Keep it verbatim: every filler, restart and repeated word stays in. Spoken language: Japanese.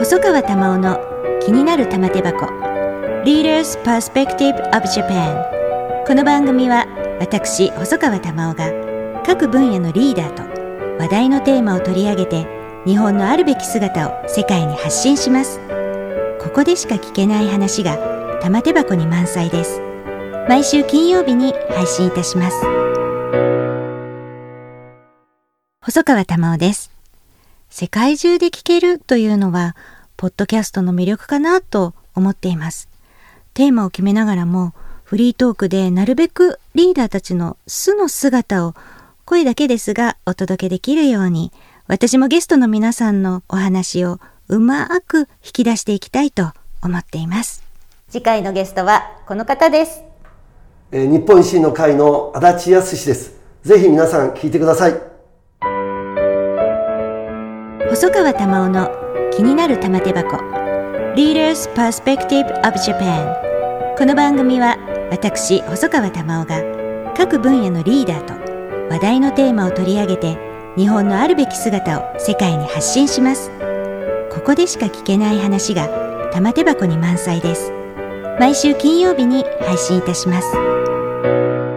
細川珠緒の気になる玉手箱 Leader's Perspective of Japan。 この番組は私細川珠緒が各分野のリーダーと話題のテーマを取り上げて日本のあるべき姿を世界に発信します。ここでしか聞けない話が玉手箱に満載です。毎週金曜日に配信いたします。細川珠緒です。世界中で聞けるというのはポッドキャストの魅力かなと思っています。テーマを決めながらもフリートークでなるべくリーダーたちの素の姿を声だけですがお届けできるように、私もゲストの皆さんのお話をうまく引き出していきたいと思っています。次回のゲストはこの方です。えー、日本維新の会の足立康史です。ぜひ皆さん聞いてください。細川珠緒の気になる玉手箱 Leader's Perspective of Japan。 この番組は私細川珠緒が各分野のリーダーと話題のテーマを取り上げて日本のあるべき姿を世界に発信します。ここでしか聞けない話が玉手箱に満載です。毎週金曜日に配信いたします。